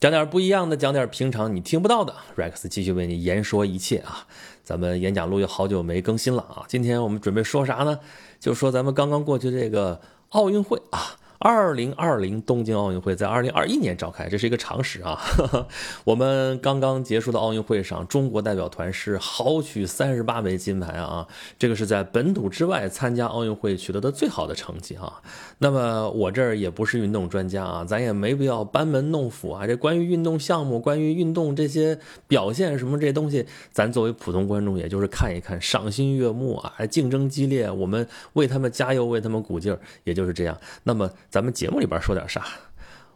讲点不一样的，讲点平常你听不到的。Rex 继续为你言说一切啊！咱们演讲录又好久没更新了啊！今天我们准备说啥呢？就说咱们刚刚过去这个奥运会啊，2020东京奥运会在2021年召开，这是一个常识啊。我们刚刚结束的奥运会上，中国代表团是豪取38枚金牌啊，这个是在本土之外参加奥运会取得的最好的成绩啊。那么我这儿也不是运动专家啊，咱也没必要班门弄斧啊，这关于运动项目，关于运动这些表现什么这些东西，咱作为普通观众也就是看一看，赏心悦目啊，竞争激烈，我们为他们加油，为他们鼓劲儿，也就是这样。那么咱们节目里边说点啥，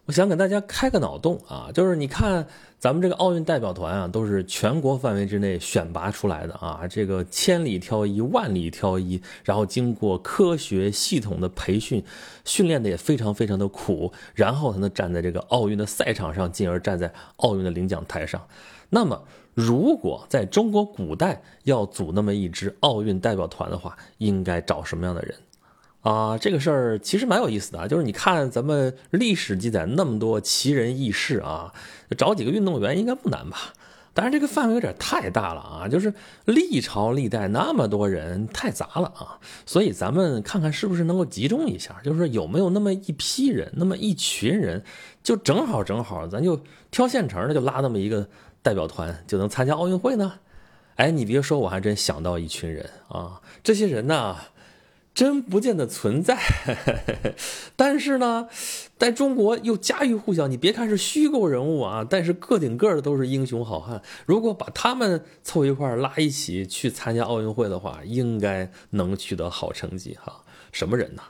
我想给大家开个脑洞啊，就是你看咱们这个奥运代表团啊，都是全国范围之内选拔出来的啊，这个千里挑一，万里挑一，然后经过科学系统的培训，训练的也非常非常的苦，然后才能站在这个奥运的赛场上，进而站在奥运的领奖台上。那么如果在中国古代要组那么一支奥运代表团的话，应该找什么样的人啊，这个事儿其实蛮有意思的啊，就是你看咱们历史记载那么多奇人异事啊，找几个运动员应该不难吧？当然这个范围有点太大了啊，就是历朝历代那么多人太杂了啊，所以咱们看看是不是能够集中一下，就是有没有那么一批人，那么一群人，就正好咱就挑现成的，就拉那么一个代表团就能参加奥运会呢。哎，你别说，我还真想到一群人啊，这些人呢真不见得存在，但是呢在中国又家喻户晓，你别看是虚构人物啊，但是个顶个的都是英雄好汉，如果把他们凑一块拉一起去参加奥运会的话，应该能取得好成绩哈。什么人呢？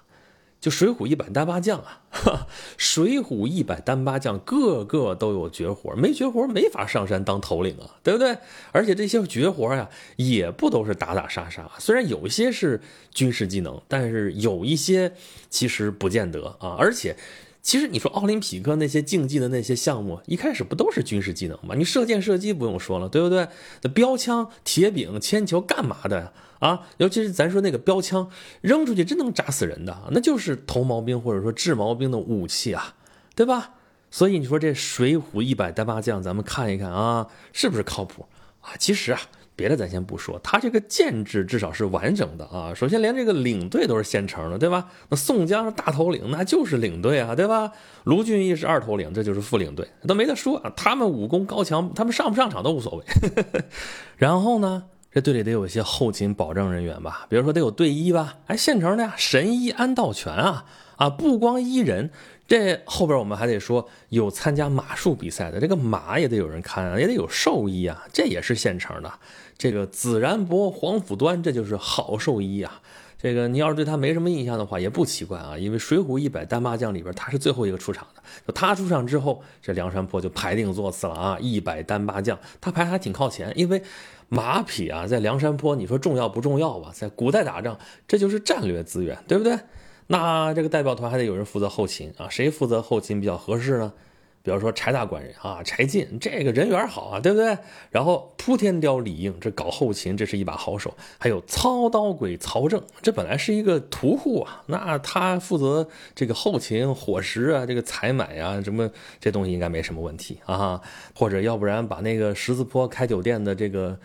就水浒一百单八将啊，水浒一百单八将个个都有绝活，没绝活没法上山当头领啊，对不对？而且这些绝活啊也不都是打打杀杀，虽然有些是军事技能，但是有一些其实不见得啊。而且其实你说奥林匹克那些竞技的那些项目，一开始不都是军事技能吗？你射箭射击不用说了，对不对？标枪、铁饼、铅球干嘛的啊？尤其是咱说那个标枪扔出去真能炸死人的，那就是投矛兵或者说掷矛兵的武器啊，对吧？所以你说这水浒一百单八将咱们看一看啊，是不是靠谱啊？其实啊别的咱先不说，他这个建制至少是完整的啊。首先连这个领队都是现成的，对吧？那宋江是大头领，那就是领队啊，对吧？卢俊义是二头领，这就是副领队，都没得说啊。他们武功高强，他们上不上场都无所谓。然后呢，这队里得有一些后勤保障人员吧，比如说得有队医吧，哎，现成的呀，神医安道全啊。啊，不光医人，这后边我们还得说有参加马术比赛的，这个马也得有人看啊，也得有兽医啊，这也是现成的。这个子然伯、黄甫端，这就是好兽医啊。这个你要是对他没什么印象的话，也不奇怪啊，因为《水浒一百单八将》里边他是最后一个出场的，就他出场之后，这梁山泊就排定座次了啊。一百单八将，他排还挺靠前，因为马匹啊，在梁山泊你说重要不重要吧？在古代打仗，这就是战略资源，对不对？那这个代表团还得有人负责后勤啊，谁负责后勤比较合适呢？比如说柴大官人啊，柴进这个人缘好啊，对不对？然后扑天雕李应，这搞后勤这是一把好手。还有操刀鬼曹正，这本来是一个屠户啊，那他负责这个后勤伙食啊，这个采买啊，什么这东西应该没什么问题啊。或者要不然把那个十字坡开酒店的这个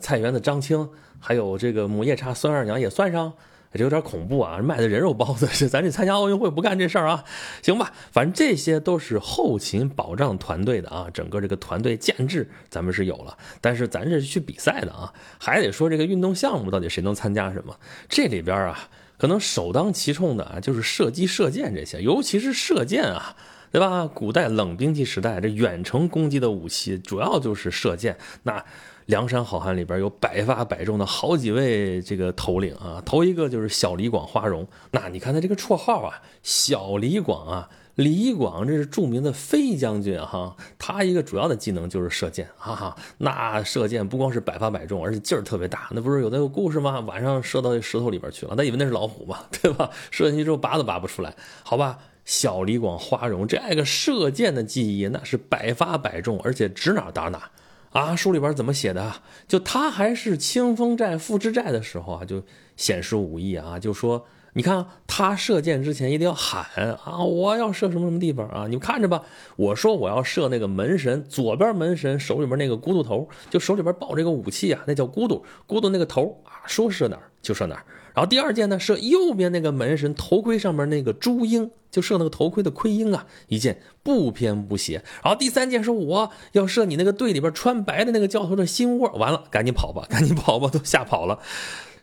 菜园的张青，还有这个母夜叉孙二娘也算上。这有点恐怖啊，卖的人肉包子，是咱这参加奥运会不干这事儿啊，行吧？反正这些都是后勤保障团队的啊，整个这个团队建制咱们是有了，但是咱这是去比赛的啊，还得说这个运动项目到底谁能参加什么，这里边啊，可能首当其冲的啊就是射击、射箭这些，尤其是射箭啊。对吧？古代冷兵器时代，这远程攻击的武器主要就是射箭。那梁山好汉里边有百发百中的好几位这个头领啊，头一个就是小李广花荣。那你看他这个绰号啊，小李广啊，李广这是著名的飞将军哈，他一个主要的技能就是射箭，哈哈。那射箭不光是百发百中，而且劲儿特别大。那不是有那个故事吗？晚上射到石头里边去了，他以为那是老虎嘛，对吧？射进去之后拔都拔不出来，好吧？小李广花荣这个射箭的技艺那是百发百中，而且指哪打哪啊！书里边怎么写的啊？就他还是清风寨副支寨的时候啊，就显示武艺啊，就说你看啊，他射箭之前一定要喊啊，我要射什么什么地方啊，你们看着吧，我说我要射那个门神，左边门神手里边那个咕嘟头，就手里边抱这个武器啊，那叫咕嘟，咕嘟那个头啊，说射哪儿就射哪儿。然后第二箭呢，射右边那个门神头盔上面那个珠鹰，就射那个头盔的盔鹰啊，一箭不偏不斜。然后第三箭说我要射你那个队里边穿白的那个教头的心窝，完了，赶紧跑吧，赶紧跑吧，都吓跑了。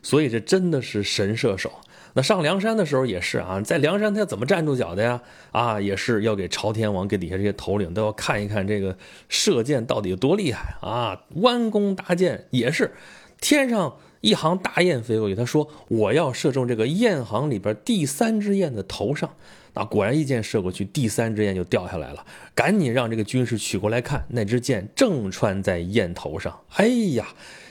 所以这真的是神射手。那上梁山的时候也是啊，在梁山他要怎么站住脚的呀？啊，也是要给朝天王、给底下这些头领都要看一看这个射箭到底有多厉害啊！弯弓搭箭也是，天上一行大雁飞过去，他说我要射中这个雁行里边第三只雁的头上。那果然一箭射过去，第三只雁就掉下来了，赶紧让这个军士取过来看，那只箭正穿在雁头上。哎呀！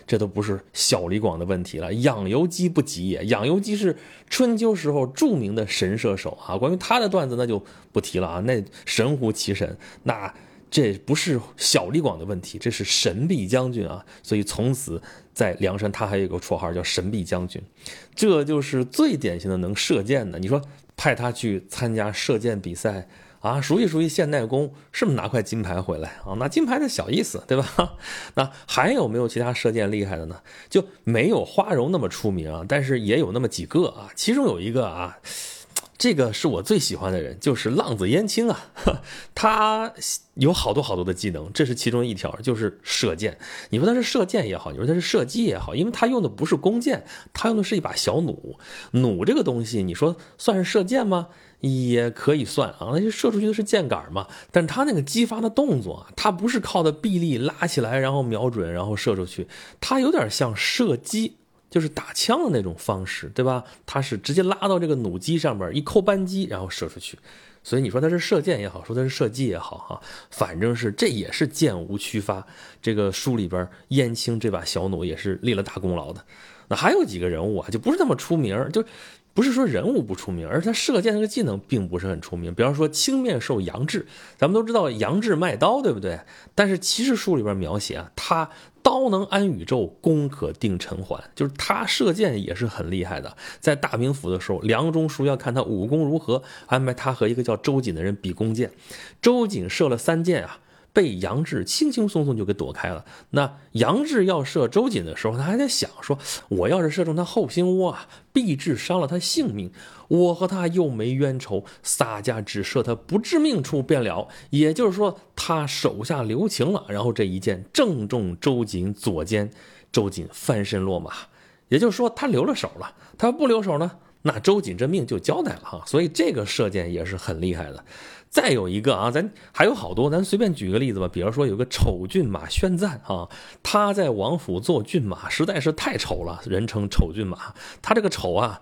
这都不是小李广的问题了，养由基不及也。养由基是春秋时候著名的神射手啊，关于他的段子那就不提了啊，那神乎其神，那这不是小李广的问题，这是神臂将军啊。所以从此在梁山他还有一个绰号叫神臂将军，这就是最典型的能射箭的。你说派他去参加射箭比赛啊，熟悉熟悉现代功，是不是拿块金牌回来啊？拿金牌的小意思，对吧？那还有没有其他射箭厉害的呢？就没有花荣那么出名啊，但是也有那么几个啊。其中有一个啊，这个是我最喜欢的人，就是浪子燕青啊。他有好多好多的技能，这是其中一条，就是射箭。你说他是射箭也好，你说他是射击也好，因为他用的不是弓箭，他用的是一把小弩。弩这个东西，你说算是射箭吗？也可以算啊，那就射出去的是箭杆嘛。但他那个激发的动作啊，他不是靠的臂力拉起来，然后瞄准，然后射出去，他有点像射击。就是打枪的那种方式，对吧？他是直接拉到这个弩机上面，一扣扳机，然后射出去。所以你说他是射箭也好，说他是射击也好啊，反正是这也是箭无虚发。这个书里边燕青这把小弩也是立了大功劳的。那还有几个人物啊，就不是那么出名，就不是说人物不出名，而是他射箭这个技能并不是很出名。比方说青面兽杨志，咱们都知道杨志卖刀，对不对？但是其实书里边描写啊，他刀能安宇宙，弓可定尘寰，就是他射箭也是很厉害的。在大名府的时候，梁中书要看他武功如何，安排他和一个叫周瑾的人比弓箭。周瑾射了3箭啊，被杨志轻轻松松就给躲开了。那杨志要射周瑾的时候，他还在想说，我要是射中他后心窝啊，必致伤了他性命，我和他又没冤仇，洒家只射他不致命处便了。也就是说他手下留情了，然后这一箭正中周瑾左肩，周瑾翻身落马。也就是说他留了手了，他不留手呢，那周瑾这命就交代了哈。所以这个射箭也是很厉害的。再有一个啊，咱还有好多，咱随便举个例子吧。比如说有个丑骏马宣赞啊，他在王府做骏马实在是太丑了，人称丑骏马。他这个丑啊，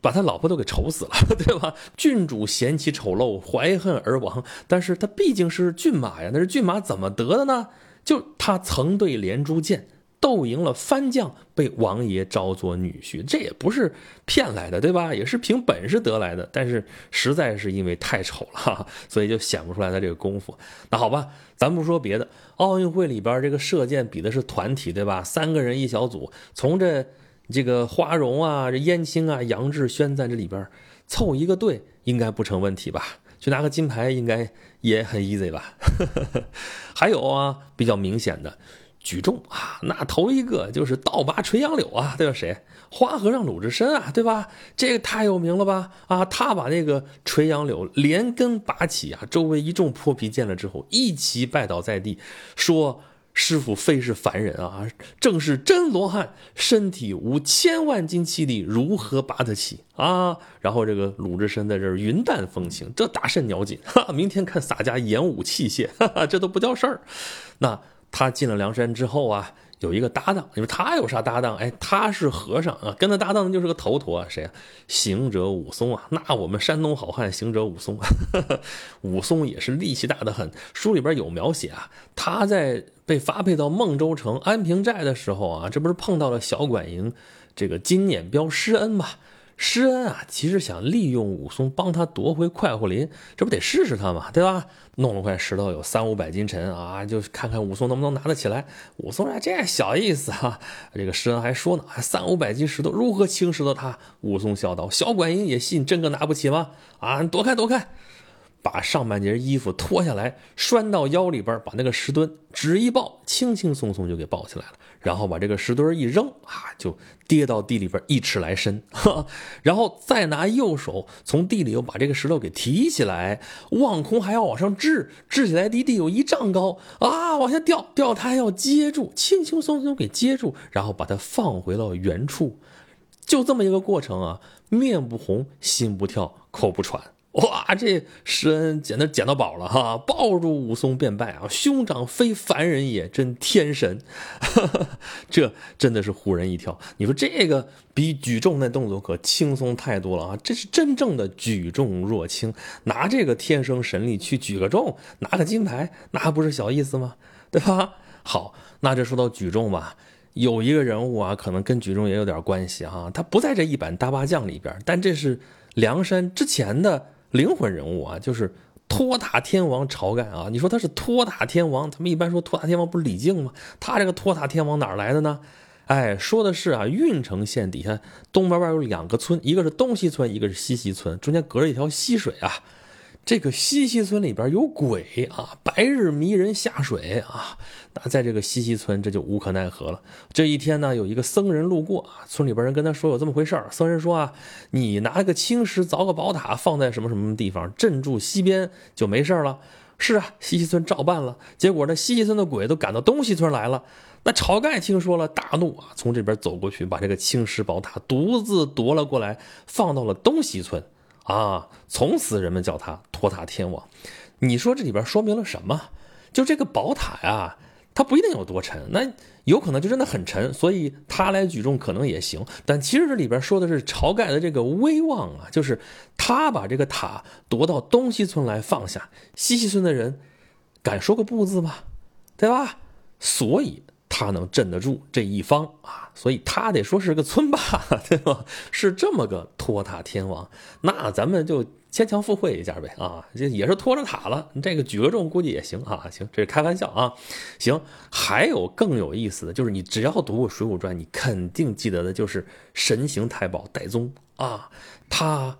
把他老婆都给愁死了，对吧？郡主嫌其丑陋，怀恨而亡。但是他毕竟是骏马呀，那是骏马怎么得的呢？就他曾对连珠箭斗赢了番将，被王爷招做女婿，这也不是骗来的，对吧？也是凭本事得来的。但是实在是因为太丑了，所以就显不出来他这个功夫。那好吧，咱不说别的，奥运会里边这个射箭比的是团体，对吧？3个人一小组，从这个花荣啊、这燕青啊、杨志、宣赞这里边凑一个队，应该不成问题吧？去拿个金牌应该也很 easy 吧？还有啊，比较明显的。举重啊，那头一个就是倒拔垂杨柳啊，对吧？谁？花和尚鲁智深啊，对吧？这个太有名了吧？啊，他把那个垂杨柳连根拔起啊，周围一众泼皮见了之后，一齐拜倒在地，说：“师傅非是凡人啊，正是真罗汉，身体无1000万斤气力，如何拔得起啊？”然后这个鲁智深在这儿云淡风轻，这大甚鸟紧，哈，明天看洒家演武器械，哈哈，这都不叫事儿。那。他进了梁山之后啊，有一个搭档。你说他有啥搭档？哎，他是和尚啊，跟他搭档的就是个头陀啊，谁啊？行者武松啊。那我们山东好汉行者武松，呵呵，武松也是力气大得很。书里边有描写啊，他在被发配到孟州城安平寨的时候啊，这不是碰到了小管营这个金碾彪施恩嘛？施恩啊，其实想利用武松帮他夺回快活林，这不得试试他嘛，对吧？弄了块石头有300-500斤沉啊，就看看武松能不能拿得起来。武松说这小意思啊，这个施恩还说呢，300-500斤石头如何轻拾到他？武松笑道：小管营也信真个拿不起吗？啊，你躲开躲开！把上半截衣服脱下来拴到腰里边，把那个石墩只一抱，轻轻松松就给抱起来了，然后把这个石墩一扔啊，就跌到地里边1尺来深，然后再拿右手从地里又把这个石头给提起来，望空还要往上掷，掷起来离地有1丈高啊，往下掉掉它还要接住，轻轻松松给接住，然后把它放回到原处，就这么一个过程啊，面不红心不跳口不喘。哇，这施恩简直捡到宝了哈！抱住武松便拜啊，兄长非凡人也，真天神。这真的是唬人一跳。你说这个比举重那动作可轻松太多了啊！这是真正的举重若轻，拿这个天生神力去举个重，拿个金牌，那不是小意思吗？对吧？好，那这说到举重吧。有一个人物啊，可能跟举重也有点关系哈，他不在这一版大八将里边，但这是梁山之前的灵魂人物啊，就是托塔天王晁盖啊。你说他是托塔天王，咱们一般说托塔天王不是李靖吗？他这个托塔天王哪来的呢？哎，说的是啊，郓城县底下东边有两个村，一个是东西村，一个是西溪村，中间隔着一条溪水啊。这个西溪村里边有鬼啊，白日迷人下水啊，那在这个西溪村这就无可奈何了。这一天呢，有一个僧人路过啊，村里边人跟他说有这么回事儿。僧人说啊，你拿个青石凿个宝塔放在什么什么地方镇住西边就没事了。是啊，西溪村照办了，结果呢，西溪村的鬼都赶到东西村来了。那晁盖听说了大怒啊，从这边走过去把这个青石宝塔独自夺了过来，放到了东西村。啊，从此人们叫他托塔天王。你说这里边说明了什么？就这个宝塔呀，它不一定有多沉，那有可能就真的很沉，所以他来举重可能也行。但其实这里边说的是晁盖的这个威望啊，就是他把这个塔夺到东西村来放下，西溪村的人敢说个不字吗？对吧？所以他能镇得住这一方啊，所以他得说是个村霸，对吧？是这么个托塔天王。那咱们就牵强附会一下呗啊，这也是托着塔了，这个举个重估计也行啊。行，这是开玩笑啊。行，还有更有意思的就是，你只要读过《水浒传》，你肯定记得的就是神行太保戴宗啊，他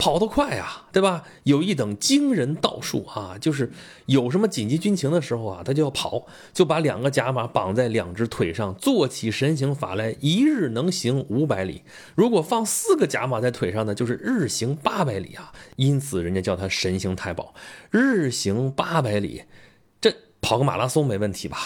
跑得快啊，对吧？有一等惊人道术啊，就是有什么紧急军情的时候啊，他就要跑，就把两个甲马绑在两只腿上，做起神行法来，一日能行500里。如果放4个甲马在腿上呢，就是日行800里啊。因此人家叫他神行太保，日行800里，这跑个马拉松没问题吧？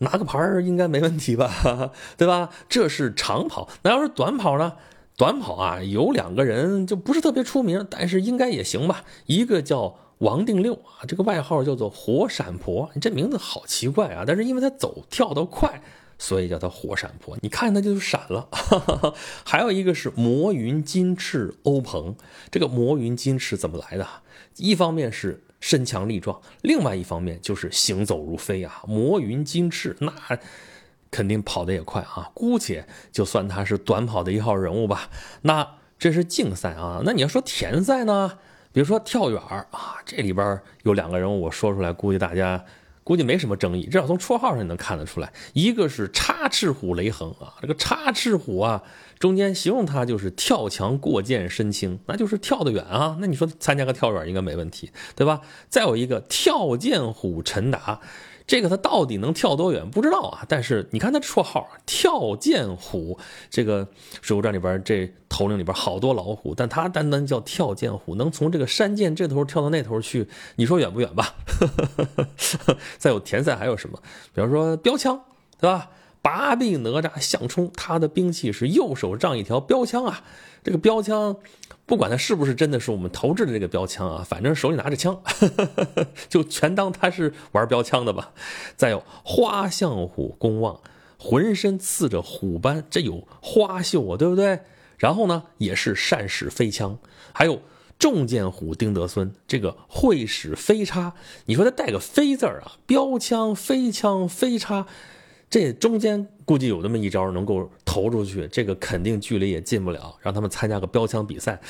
拿个牌儿应该没问题吧？对吧？这是长跑，那要是短跑呢？短跑啊，有两个人就不是特别出名，但是应该也行吧。一个叫王定六啊，这个外号叫做活闪婆，这名字好奇怪啊，但是因为他跳得快，所以叫他活闪婆。你看他就闪了。还有一个是魔云金翅欧鹏，这个魔云金翅怎么来的？一方面是身强力壮，另外一方面就是行走如飞啊。魔云金翅那肯定跑得也快啊，姑且就算他是短跑的1号人物吧。那这是竞赛啊，那你要说田赛呢，比如说跳远啊，这里边有两个人物，我说出来估计大家没什么争议，至少从绰号上能看得出来。一个是插翅虎雷横啊，这个插翅虎啊，中间形容它就是跳墙过涧身轻，那就是跳得远啊，那你说参加个跳远应该没问题，对吧？再有一个跳涧虎陈达，这个他到底能跳多远不知道啊，但是你看他绰号跳涧虎，这个水浒传里边这头领里边好多老虎，但他单单叫跳涧虎，能从这个山涧这头跳到那头去，你说远不远吧？再有田赛还有什么，比方说标枪，对吧？八臂哪吒项冲，他的兵器是右手仗一条标枪啊，这个标枪不管它是不是真的是我们投掷的这个标枪啊，反正手里拿着枪，就全当他是玩标枪的吧。再有花象虎公望，浑身刺着虎斑，这有花绣啊，对不对？然后呢，也是善使飞枪。还有重剑虎丁德孙，这个会使飞叉，你说他带个飞字啊，标枪、飞枪、飞叉，这中间估计有那么一招能够投出去，这个肯定距离也进不了，让他们参加个标枪比赛，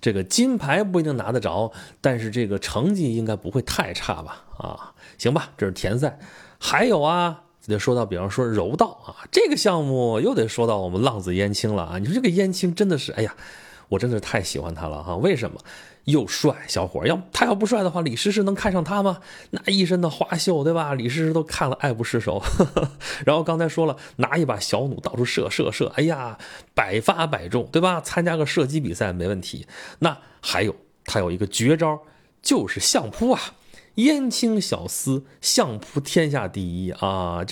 这个金牌不一定拿得着，但是这个成绩应该不会太差吧？啊，行吧，这是田赛。还有啊，得说到比方说柔道啊，这个项目又得说到我们浪子燕青了啊。你说这个燕青真的是，哎呀，我真的是太喜欢他了哈、啊。为什么？又帅小伙，要不帅的话，李诗诗能看上他吗？那一身的花绣，对吧？李诗诗都看了爱不释手呵呵。然后刚才说了，拿一把小弩到处射，哎呀，百发百中，对吧？参加个射击比赛没问题。那还有他有一个绝招，就是相扑啊。燕青小厮相扑天下第一啊！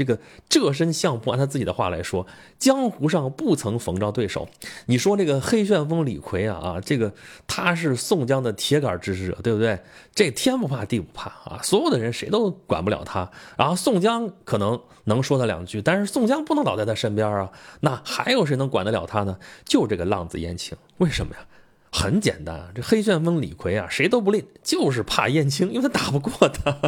这身相扑，按他自己的话来说，江湖上不曾逢着对手。你说这个黑旋风李逵啊，这个他是宋江的铁杆支持者，对不对？这天不怕地不怕啊，所有的人谁都管不了他。然后宋江可能说他两句，但是宋江不能老在他身边啊。那还有谁能管得了他呢？就这个浪子燕青，为什么呀？很简单，这黑旋风李逵啊，谁都不吝，就是怕燕青，因为他打不过他。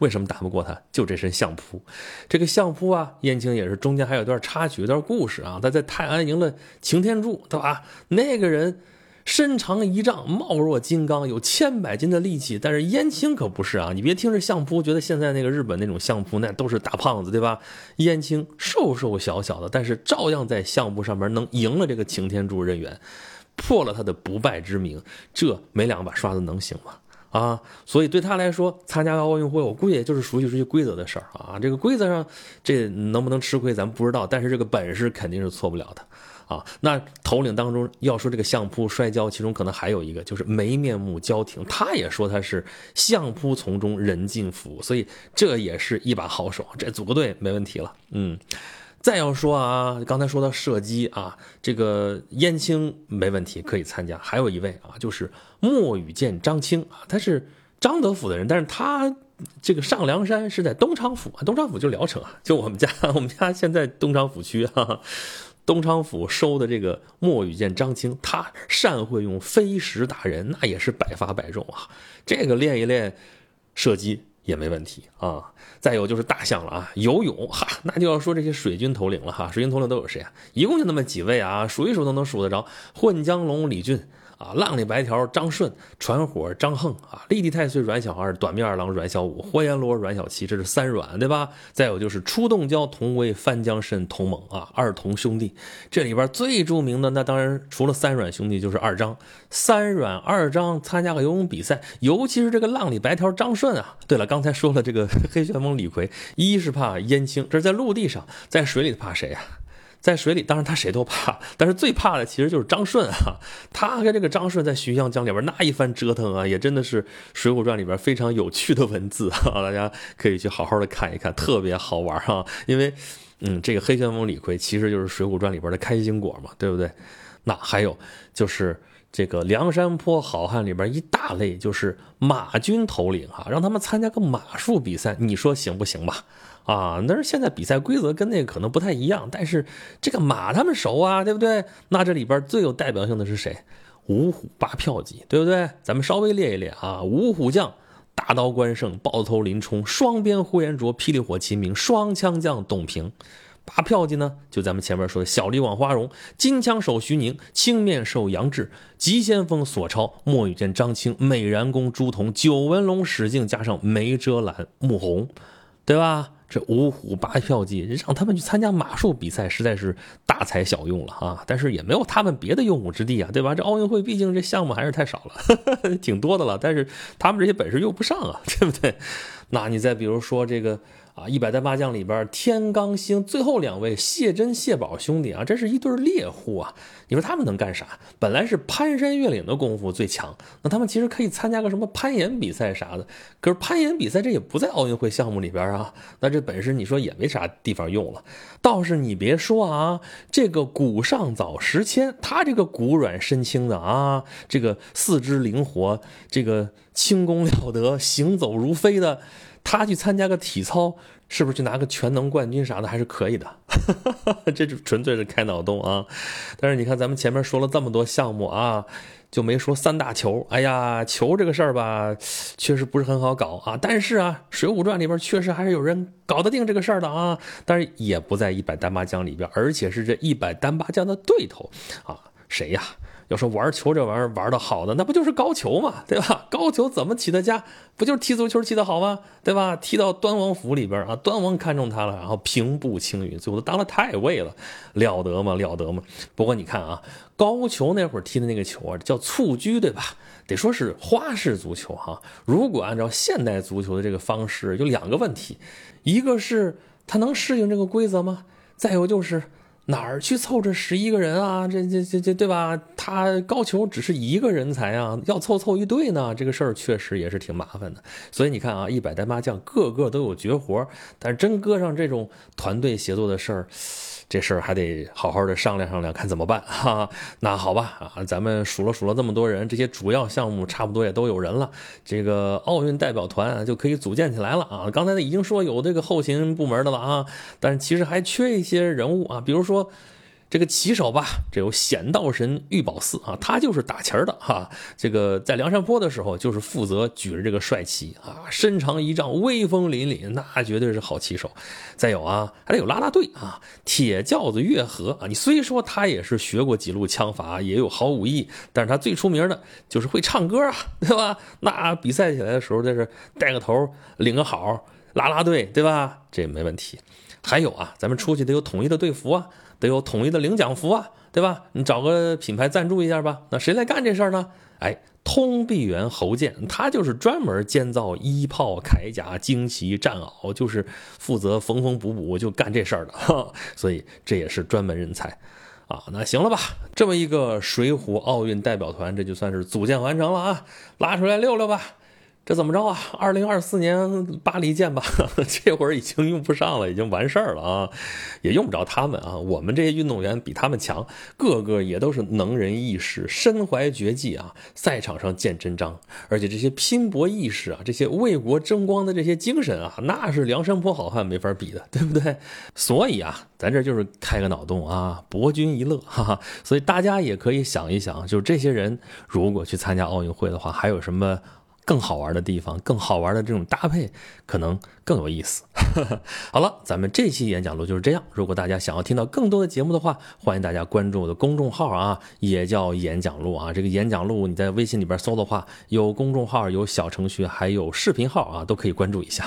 为什么打不过他？就这身相扑。这个相扑啊，燕青也是中间还有一段插曲，一段故事啊。他在泰安赢了擎天柱，对吧？那个人身长一丈，貌若金刚，有10000斤的力气。但是燕青可不是啊，你别听着相扑，觉得现在那个日本那种相扑，那都是大胖子，对吧？燕青瘦小小的，但是照样在相扑上面能赢了这个擎天柱任元。破了他的不败之名，这没2把刷子能行吗？啊，所以对他来说，参加奥运会，我估计也就是熟悉熟悉规则的事儿啊。这个规则上，这能不能吃亏咱不知道，但是这个本事肯定是错不了的。啊，那头领当中要说这个相扑、摔跤，其中可能还有一个就是眉面目交挺，他也说他是相扑从中人尽服，所以这也是一把好手，这组个队没问题了。嗯。再要说啊，刚才说到射击啊，这个燕青没问题可以参加。还有一位啊，就是墨雨见张青啊，他是张德府的人，但是他这个上梁山是在东昌府啊，东昌府就聊城啊，就我们家现在东昌府区啊。东昌府收的这个墨雨见张青，他善会用飞石打人，那也是百发百中啊。这个练一练射击也没问题啊。再有就是大项了啊，游泳哈，那就要说这些水军头领了哈。水军头领都有谁啊？一共就那么几位啊，数一数都能数得着。混江龙李俊啊，浪里白条张顺，船火张横啊，立地太岁阮小二，短面二郎阮小五，活阎罗阮小七，这是三阮，对吧？再有就是出洞蛟童威翻江蜃童猛啊，二童兄弟。这里边最著名的那当然除了三阮兄弟就是二张。三阮二张参加个游泳比赛，尤其是这个浪里白条张顺啊。对了，刚才说了这个黑旋风李逵，一是怕燕青，这是在陆地上，在水里怕谁啊？在水里，当然他谁都怕，但是最怕的其实就是张顺啊。他跟这个张顺在浔阳江里边那一番折腾啊，也真的是《水浒传》里边非常有趣的文字啊，大家可以去好好的看一看，特别好玩啊。因为，这个黑旋风李逵其实就是《水浒传》里边的开心果嘛，对不对？那还有就是。这个梁山泊好汉里边一大类就是马军头领啊，让他们参加个马术比赛，你说行不行吧？啊，但是现在比赛规则跟那个可能不太一样，但是这个马他们熟啊，对不对？那这里边最有代表性的是谁？五虎八票级，对不对？咱们稍微列一列啊，五虎将。大刀关胜、豹头林冲、双鞭呼延灼、霹雳火秦明、双枪将董平。八票级呢，就咱们前面说的小李广花荣、金枪手徐宁、青面兽杨志、急先锋索超、墨雨见张青、美髯公朱仝、九纹龙史进，加上梅遮拦穆弘，对吧？这五虎八票级让他们去参加马术比赛，实在是大材小用了啊！但是也没有他们别的用武之地啊，对吧？这奥运会毕竟这项目还是太少了，呵呵，挺多的了，但是他们这些本事用不上啊，对不对？那你再比如说这个啊，108将里边天罡星最后2位谢珍、谢宝兄弟啊，这是一对猎户啊！你说他们能干啥？本来是攀山越岭的功夫最强，那他们其实可以参加个什么攀岩比赛啥的。可是攀岩比赛这也不在奥运会项目里边啊，那这。本事你说也没啥地方用了，倒是你别说啊，这个古上早时迁，他这个骨软身轻的啊，这个四肢灵活，这个轻功了得，行走如飞的，他去参加个体操，是不是去拿个全能冠军啥的还是可以的这就纯粹是开脑洞啊。但是你看咱们前面说了这么多项目啊，就没说三大球。哎呀，球这个事儿吧，确实不是很好搞啊。但是啊，水浒传里边确实还是有人搞得定这个事儿的啊。但是也不在一百单八将里边，而且是这一百单八将的对头啊，谁呀？要说玩球这玩意儿玩的好的，那不就是高俅嘛，对吧？高俅怎么起的家？不就是踢足球踢得好吗？对吧？踢到端王府里边啊，端王看中他了，然后平步青云，最后当了太尉了，了得吗？了得吗？不过你看啊，高俅那会儿踢的那个球啊，叫蹴鞠，对吧？得说是花式足球哈、啊。如果按照现代足球的这个方式，有两个问题，一个是他能适应这个规则吗？再有就是。哪儿去凑这11个人啊？这对吧？他高俅只是一个人才啊，要凑一队呢，这个事儿确实也是挺麻烦的。所以你看啊，一百单八将个个都有绝活，但是真搁上这种团队协作的事儿，这事儿还得好好的商量，看怎么办哈。那好吧啊，咱们数了这么多人，这些主要项目差不多也都有人了，这个奥运代表团啊就可以组建起来了啊。刚才已经说有这个后勤部门的了啊，但是其实还缺一些人物啊，比如说。说这个旗手吧，这有显道神玉宝寺啊，他就是打旗儿的哈、啊。这个在梁山泊的时候，就是负责举着这个帅旗啊，身长一丈，威风凛凛，那绝对是好旗手。再有啊，还得有拉拉队啊，铁轿子乐和啊。你虽说他也是学过几路枪法，也有好武艺，但是他最出名的就是会唱歌啊，对吧？那比赛起来的时候，这是带个头，领个好，拉拉队，对吧？这没问题。还有啊，咱们出去得有统一的队服啊。得有统一的领奖服啊，对吧？你找个品牌赞助一下吧。那谁来干这事儿呢？哎，通臂猿侯健，他就是专门建造衣炮、铠甲、旌旗、战袄，就是负责缝补，就干这事儿的。所以这也是专门人才啊。那行了吧，这么一个水浒奥运代表团，这就算是组建完成了啊。拉出来溜溜吧。这怎么着啊？2024年巴黎见吧，这会儿已经用不上了，已经完事儿了啊，也用不着他们啊。我们这些运动员比他们强，个个也都是能人异士，身怀绝技啊，赛场上见真章。而且这些拼搏意识啊，这些为国争光的这些精神啊，那是梁山泊好汉没法比的，对不对？所以啊，咱这就是开个脑洞啊，博君一乐，哈哈。所以大家也可以想一想，就这些人如果去参加奥运会的话，还有什么？更好玩的地方，更好玩的这种搭配，可能更有意思。好了，咱们这期演讲录就是这样。如果大家想要听到更多的节目的话，欢迎大家关注我的公众号啊，也叫演讲录啊。这个演讲录你在微信里边搜的话，有公众号，有小程序，还有视频号啊，都可以关注一下。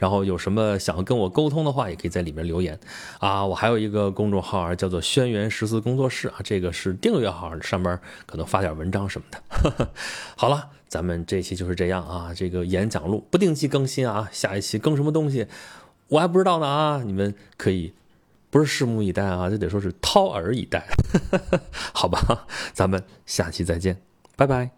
然后有什么想要跟我沟通的话，也可以在里面留言啊。我还有一个公众号啊，叫做轩辕14工作室啊，这个是订阅号，上面可能发点文章什么的。好了。咱们这期就是这样啊，这个演讲录不定期更新啊，下一期更什么东西我还不知道呢啊，你们可以不是拭目以待啊，就得说是掏耳以待好吧，咱们下期再见，拜拜。